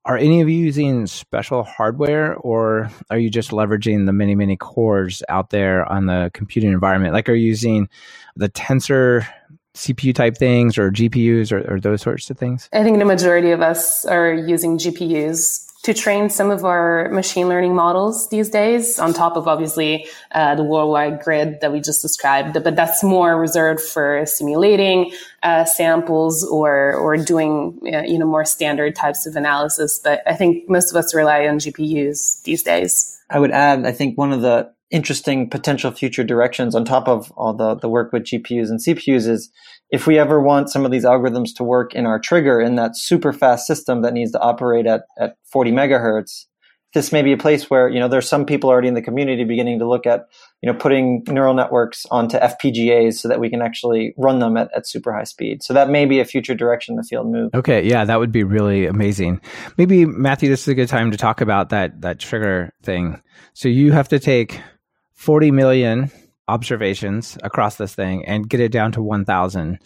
Are any of you using special hardware, or are you just leveraging the many, many cores out there on the computing environment? Like, are you using the Tensor CPU type things or GPUs or those sorts of things? I think the majority of us are using GPUs to train some of our machine learning models these days, on top of obviously the worldwide grid that we just described, but that's more reserved for simulating samples or doing more standard types of analysis. But I think most of us rely on GPUs these days. I would add, I think one of the interesting potential future directions on top of all the work with GPUs and CPUs is, if we ever want some of these algorithms to work in our trigger, in that super fast system that needs to operate at 40 megahertz, this may be a place where, there's some people already in the community beginning to look at, putting neural networks onto FPGAs so that we can actually run them at super high speed. So that may be a future direction the field moves. Okay. Yeah, that would be really amazing. Maybe, Matthew, this is a good time to talk about that trigger thing. So you have to take 40 million observations across this thing and get it down to 1,000. And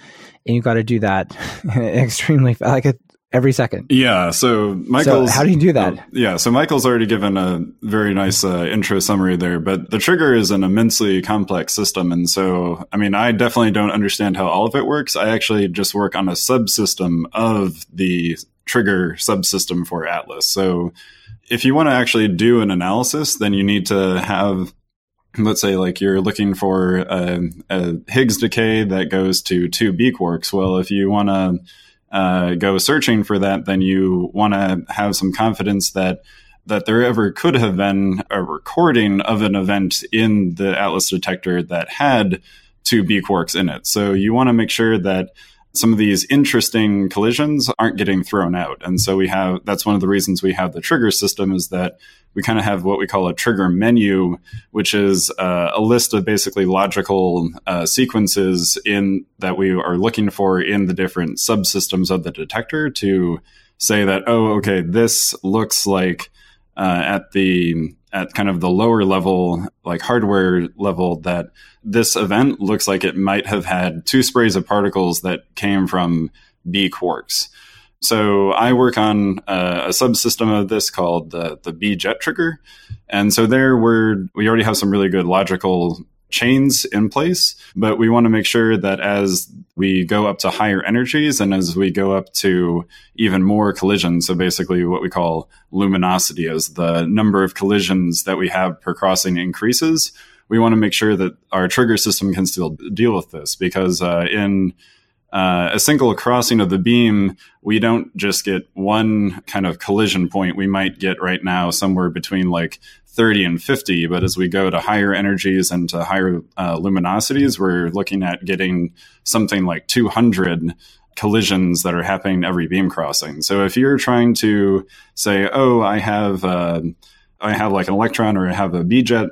you've got to do that extremely fast, like every second. Yeah. So how do you do that? So Michael's already given a very nice intro summary there, but the trigger is an immensely complex system. And so, I definitely don't understand how all of it works. I actually just work on a subsystem of the trigger subsystem for Atlas. So if you want to actually do an analysis, then you need to have, let's say, like, you're looking for a Higgs decay that goes to 2 B quarks. Well, if you want to go searching for that, then you want to have some confidence that there ever could have been a recording of an event in the Atlas detector that had 2 B quarks in it. So you want to make sure that some of these interesting collisions aren't getting thrown out. And so that's one of the reasons we have the trigger system, is that we kind of have what we call a trigger menu, which is a list of basically logical sequences in that we are looking for in the different subsystems of the detector to say that, oh, okay, this looks like at kind of the lower level, like hardware level, that this event looks like it might have had 2 sprays of particles that came from B quarks. So I work on a subsystem of this called the B jet trigger. And so there we already have some really good logical chains in place, but we want to make sure that as we go up to higher energies and as we go up to even more collisions, so basically what we call luminosity, as the number of collisions that we have per crossing increases, we want to make sure that our trigger system can still deal with this, because in a single crossing of the beam, we don't just get one kind of collision point. We might get right now somewhere between like 30 and 50, but as we go to higher energies and to higher luminosities, we're looking at getting something like 200 collisions that are happening every beam crossing. So if you're trying to say, oh, I have like an electron, or I have a B-jet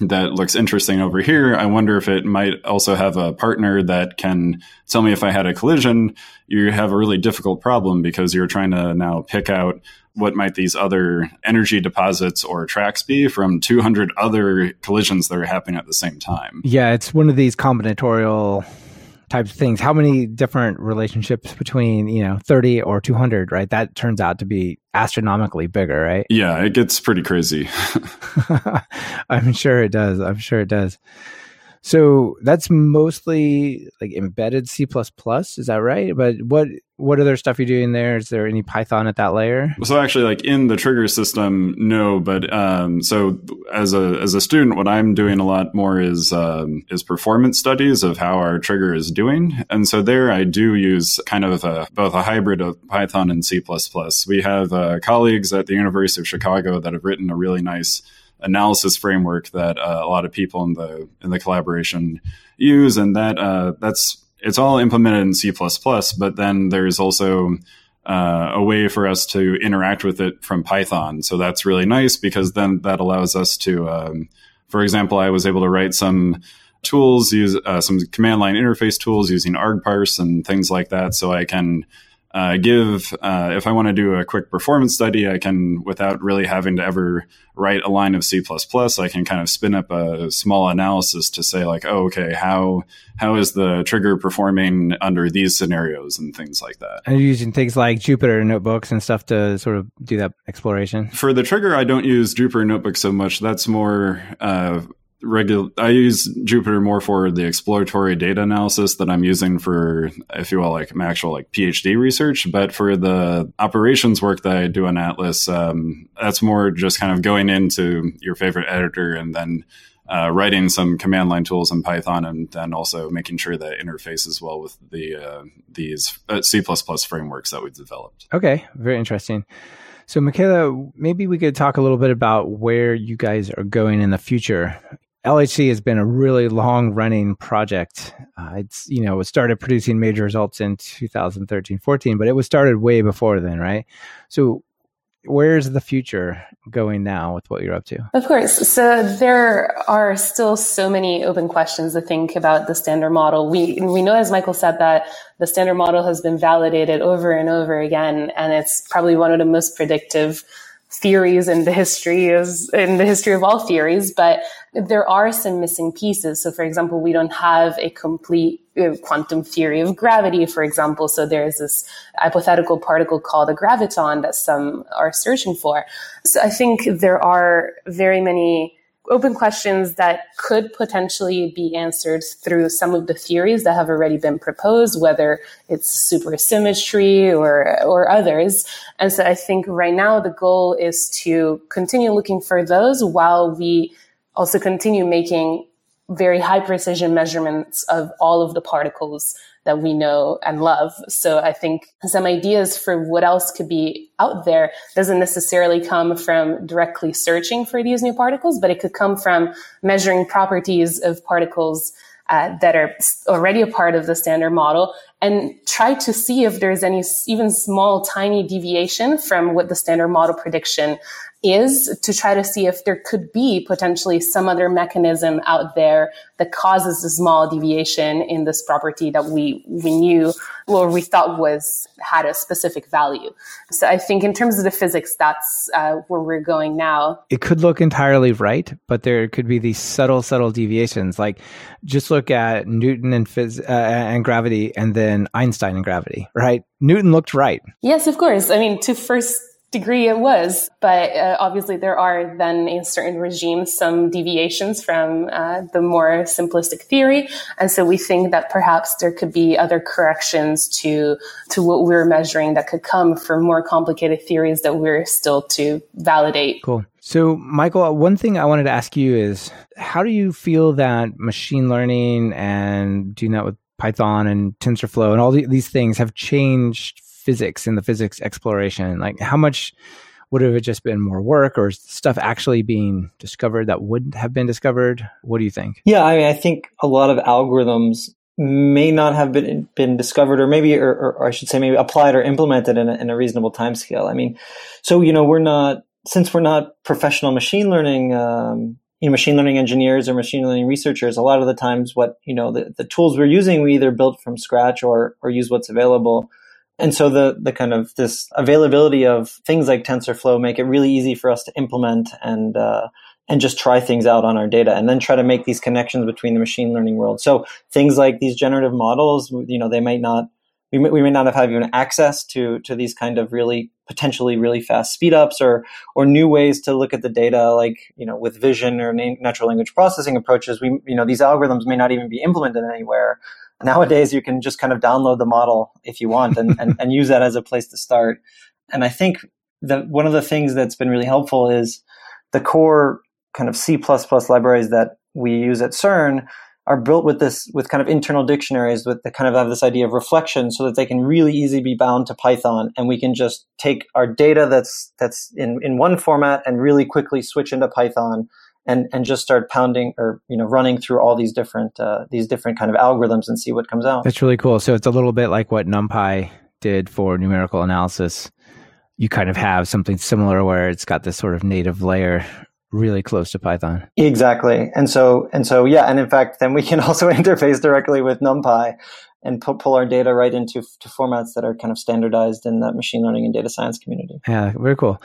that looks interesting over here, I wonder if it might also have a partner that can tell me if I had a collision, you have a really difficult problem, because you're trying to now pick out what might these other energy deposits or tracks be from 200 other collisions that are happening at the same time. Yeah, it's one of these combinatorial types of things. How many different relationships between, 30 or 200, right? That turns out to be astronomically bigger, right? Yeah, it gets pretty crazy. I'm sure it does. So that's mostly like embedded C++, is that right? But what other stuff you're doing there? Is there any Python at that layer? So actually, like in the trigger system, no. But so as a student, what I'm doing a lot more is performance studies of how our trigger is doing. And so there I do use kind of both a hybrid of Python and C++. We have colleagues at the University of Chicago that have written a really nice analysis framework that a lot of people in the collaboration use, and that it's all implemented in C++. But then there's also a way for us to interact with it from Python. So that's really nice, because then that allows us to, for example, I was able to write some tools, use some command line interface tools using argparse and things like that. So I can give, if I want to do a quick performance study, I can, without really having to ever write a line of C++, I can kind of spin up a small analysis to say like, oh, okay, how is the trigger performing under these scenarios and things like that. And you're using things like Jupyter notebooks and stuff to sort of do that exploration? For the trigger, I don't use Jupyter notebooks so much. That's more I use Jupyter more for the exploratory data analysis that I'm using for, if you will, like my actual like PhD research. But for the operations work that I do on Atlas, that's more just kind of going into your favorite editor and then writing some command line tools in Python, and then also making sure that interfaces well with the these C++ frameworks that we've developed. Okay, very interesting. So Michaela, maybe we could talk a little bit about where you guys are going in the future. LHC has been a really long-running project. It's it started producing major results in 2013-14, but it was started way before then, right? So where's the future going now with what you're up to? Of course. So there are still so many open questions to think about the standard model. We know, as Michael said, that the standard model has been validated over and over again, and it's probably one of the most predictive theories in the history of all theories, but there are some missing pieces. So for example, we don't have a complete quantum theory of gravity, for example. So there's this hypothetical particle called a graviton that some are searching for. So I think there are very many open questions that could potentially be answered through some of the theories that have already been proposed, whether it's supersymmetry or others. And so I think right now the goal is to continue looking for those while we also continue making very high precision measurements of all of the particles that we know and love. So I think some ideas for what else could be out there doesn't necessarily come from directly searching for these new particles, but it could come from measuring properties of particles that are already a part of the standard model, and try to see if there's any even small, tiny deviation from what the standard model prediction is, to try to see if there could be potentially some other mechanism out there that causes a small deviation in this property that we knew or we thought had a specific value. So I think in terms of the physics, that's where we're going now. It could look entirely right, but there could be these subtle deviations. Like just look at Newton and gravity, and then Einstein and gravity, right? Newton looked right. Yes, of course. I mean, to first degree it was, but obviously there are then in certain regimes some deviations from the more simplistic theory, and so we think that perhaps there could be other corrections to what we're measuring that could come from more complicated theories that we're still to validate. Cool. So Michael, one thing I wanted to ask you is, how do you feel that machine learning and doing that with Python and TensorFlow and all these things have changed physics and the physics exploration? Like, how much would have it just been more work, or stuff actually being discovered that wouldn't have been discovered? What do you think? Yeah, I mean, I think a lot of algorithms may not have been discovered, or maybe, or I should say, maybe applied or implemented in a reasonable timescale. I mean, so we're not professional machine learning machine learning engineers or machine learning researchers, a lot of the times what, the tools we're using, we either built from scratch or use what's available. And so the kind of this availability of things like TensorFlow make it really easy for us to implement and just try things out on our data, and then try to make these connections between the machine learning world. So things like these generative models, we may not have had even access to these kind of really potentially really fast speedups or new ways to look at the data, like with vision or natural language processing approaches. These algorithms may not even be implemented anywhere. Nowadays, you can just kind of download the model if you want and use that as a place to start. And I think that one of the things that's been really helpful is the core kind of C++ libraries that we use at CERN are built with this, with kind of internal dictionaries, with the kind of have this idea of reflection, so that they can really easily be bound to Python, and we can just take our data that's in one format and really quickly switch into Python, and just start pounding or running through all these different kind of algorithms and see what comes out. That's really cool. So it's a little bit like what NumPy did for numerical analysis. You kind of have something similar where it's got this sort of native layer really close to Python. Exactly. And so yeah, and in fact then we can also interface directly with NumPy and pull our data right into formats that are kind of standardized in the machine learning and data science community. Yeah, very cool.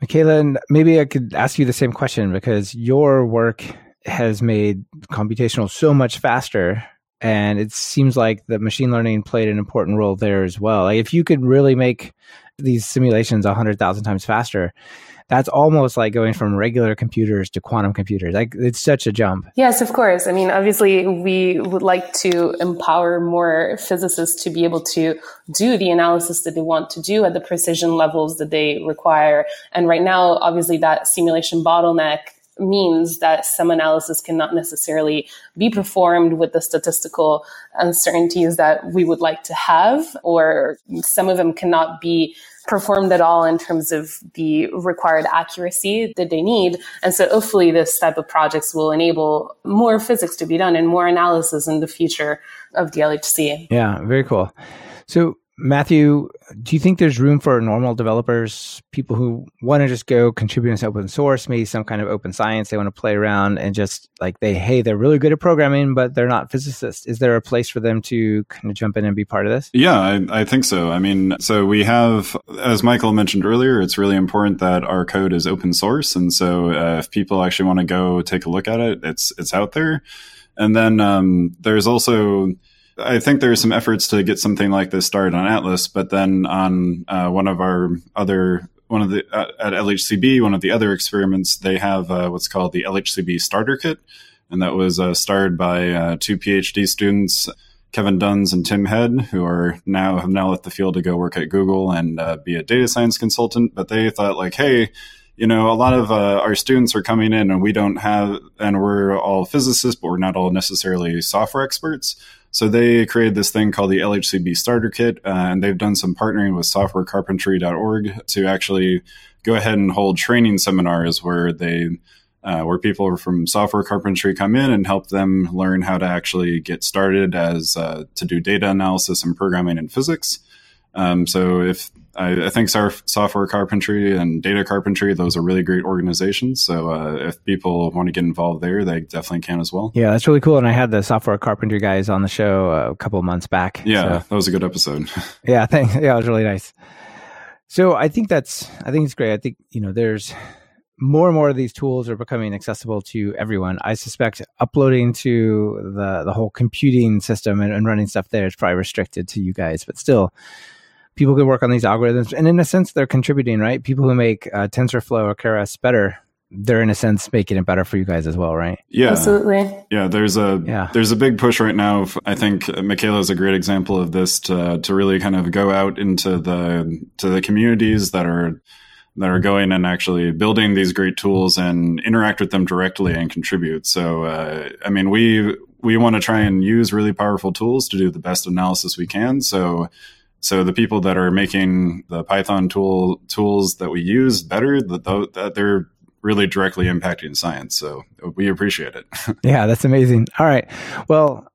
Michaela, maybe I could ask you the same question, because your work has made computational so much faster, and it seems like the machine learning played an important role there as well. Like if you could really make these simulations 100,000 times faster, that's almost like going from regular computers to quantum computers. Like it's such a jump. Yes, of course. I mean, obviously, we would like to empower more physicists to be able to do the analysis that they want to do at the precision levels that they require. And right now, obviously, that simulation bottleneck means that some analysis cannot necessarily be performed with the statistical uncertainties that we would like to have, or some of them cannot be performed at all in terms of the required accuracy that they need. And so hopefully this type of projects will enable more physics to be done and more analysis in the future of the LHC. Yeah, very cool. So Matthew, do you think there's room for normal developers, people who want to just go contribute to open source, maybe some kind of open science, they want to play around and just like they're really good at programming, but they're not physicists. Is there a place for them to kind of jump in and be part of this? Yeah, I think so. I mean, so we have, as Michael mentioned earlier, it's really important that our code is open source. And so if people actually want to go take a look at it, it's out there. And then there's also, I think there are some efforts to get something like this started on Atlas, but then on at LHCb, one of the other experiments, they have what's called the LHCb Starter Kit. And that was started by two PhD students, Kevin Duns and Tim Head, who are have now left the field to go work at Google and be a data science consultant. But they thought like, hey, a lot of our students are coming in and we're all physicists, but we're not all necessarily software experts. So they created this thing called the LHCb Starter Kit, and they've done some partnering with softwarecarpentry.org to actually go ahead and hold training seminars where people from software carpentry come in and help them learn how to actually get started as to do data analysis and programming in physics. So if I think Software Carpentry and Data Carpentry, those are really great organizations. So if people want to get involved there, they definitely can as well. Yeah, that's really cool. And I had the Software Carpentry guys on the show a couple of months back. Yeah, so that was a good episode. Yeah, thanks. Yeah, it was really nice. So I think it's great. I think, there's more and more of these tools are becoming accessible to everyone. I suspect uploading to the whole computing system and running stuff there is probably restricted to you guys, but still, people can work on these algorithms, and in a sense, they're contributing, right? People who make TensorFlow or Keras better, they're in a sense making it better for you guys as well, right? Yeah, absolutely. Yeah, there's a big push right now. I think Michaela is a great example of this to really kind of go out into the communities that are going and actually building these great tools and interact with them directly and contribute. So, I mean, we want to try and use really powerful tools to do the best analysis we can. So the people that are making the Python tools that we use better, that they're really directly impacting science. So we appreciate it. Yeah, that's amazing. All right. Well,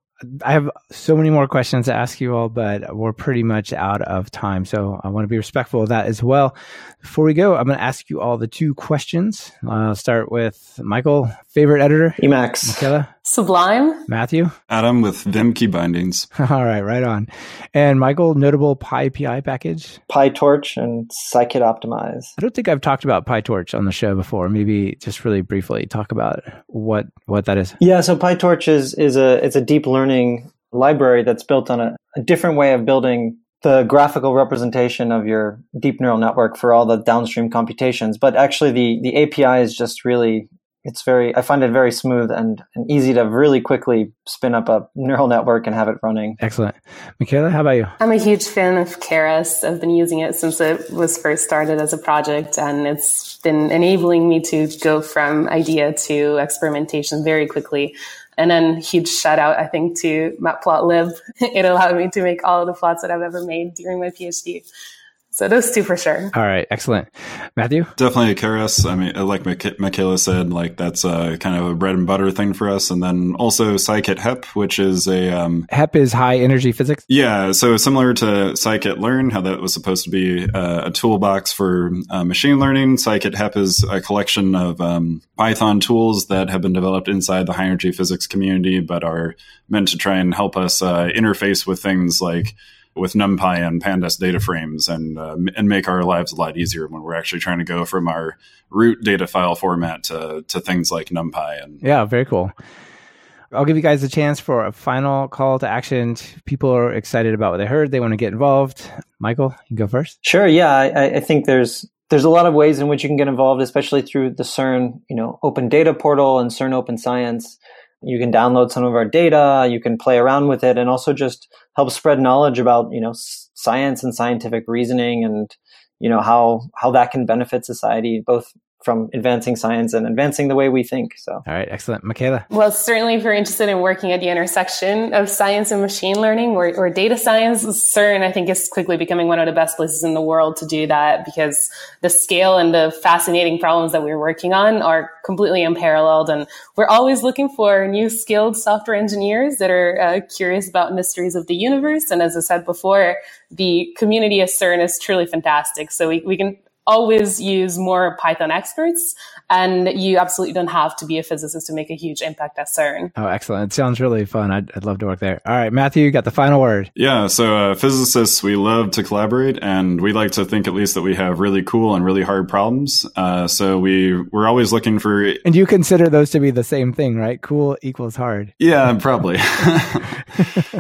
I have so many more questions to ask you all, but we're pretty much out of time. So I want to be respectful of that as well. Before we go, I'm going to ask you all the two questions. I'll start with Michael, favorite editor? Emacs. Michaela? Sublime. Matthew? Adam with Vimkey bindings. All right, right on. And Michael, notable PyPI package? PyTorch and scikit-optimize. I don't think I've talked about PyTorch on the show before. Maybe just really briefly talk about what that is. Yeah, so PyTorch is a deep learning library that's built on a different way of building the graphical representation of your deep neural network for all the downstream computations. But actually the API is just really, I find it very smooth and easy to really quickly spin up a neural network and have it running. Excellent. Michaela, how about you? I'm a huge fan of Keras. I've been using it since it was first started as a project, and it's been enabling me to go from idea to experimentation very quickly. And then huge shout out, I think, to Matplotlib. It allowed me to make all of the plots that I've ever made during my PhD. So those two for sure. All right. Excellent. Matthew? Definitely Keras. I mean, like Michaela said, like that's a kind of a bread and butter thing for us. And then also Scikit-HEP, which is a... HEP is high energy physics? Yeah. So similar to Scikit-Learn, how that was supposed to be a toolbox for machine learning, Scikit-HEP is a collection of Python tools that have been developed inside the high energy physics community, but are meant to try and help us interface with things like with NumPy and Pandas data frames and make our lives a lot easier when we're actually trying to go from our root data file format to things like NumPy. And yeah, very cool. I'll give you guys a chance for a final call to action. People are excited about what they heard. They want to get involved. Michael, you go first. Sure. Yeah, I think there's a lot of ways in which you can get involved, especially through the CERN, Open Data Portal and CERN Open Science. You can download some of our data, you can play around with it, and also just help spread knowledge about, science and scientific reasoning and, how that can benefit society, both from advancing science and advancing the way we think. So, all right, excellent. Michaela? Well, certainly if you're interested in working at the intersection of science and machine learning or data science, CERN, I think, is quickly becoming one of the best places in the world to do that because the scale and the fascinating problems that we're working on are completely unparalleled. And we're always looking for new skilled software engineers that are curious about mysteries of the universe. And as I said before, the community at CERN is truly fantastic. So we can always use more Python experts, and you absolutely don't have to be a physicist to make a huge impact at CERN. Oh, excellent. It sounds really fun. I'd love to work there. All right, Matthew, you got the final word. Yeah, so physicists, we love to collaborate, and we like to think at least that we have really cool and really hard problems. So we're always looking for... And you consider those to be the same thing, right? Cool equals hard. Yeah, probably.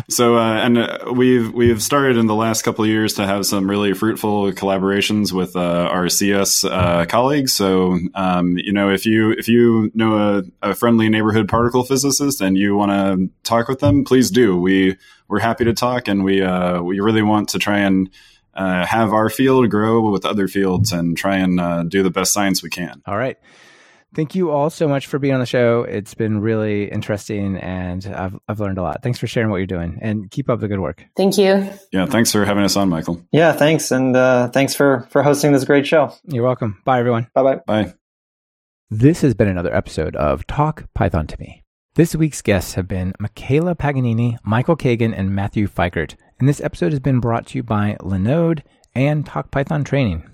So, and we've started in the last couple of years to have some really fruitful collaborations with our CS colleagues. So, if you know a friendly neighborhood particle physicist and you want to talk with them, please do. We're happy to talk, and we really want to try and have our field grow with other fields and try and do the best science we can. All right. Thank you all so much for being on the show. It's been really interesting, and I've learned a lot. Thanks for sharing what you're doing, and keep up the good work. Thank you. Yeah, thanks for having us on, Michael. Yeah, thanks, and thanks for hosting this great show. You're welcome. Bye, everyone. Bye-bye. Bye. This has been another episode of Talk Python to Me. This week's guests have been Michaela Paganini, Michael Kagan, and Matthew Feichert, and this episode has been brought to you by Linode and Talk Python Training.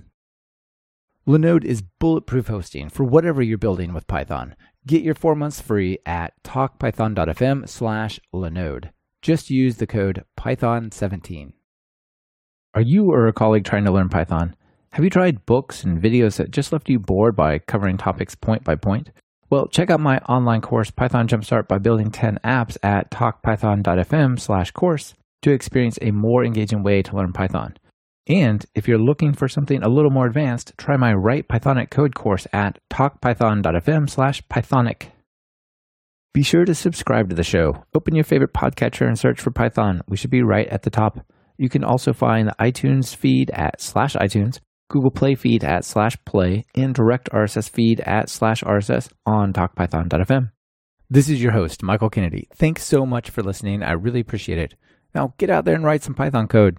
Linode is bulletproof hosting for whatever you're building with Python. Get your 4 months free at talkpython.fm/Linode. Just use the code Python17. Are you or a colleague trying to learn Python? Have you tried books and videos that just left you bored by covering topics point by point? Well, check out my online course, Python Jumpstart by Building 10 Apps at talkpython.fm/course to experience a more engaging way to learn Python. And if you're looking for something a little more advanced, try my Write Pythonic Code course at talkpython.fm/pythonic. Be sure to subscribe to the show. Open your favorite podcatcher and search for Python. We should be right at the top. You can also find the iTunes feed at /iTunes, Google Play feed at /play, and direct RSS feed at /RSS on talkpython.fm. This is your host, Michael Kennedy. Thanks so much for listening. I really appreciate it. Now get out there and write some Python code.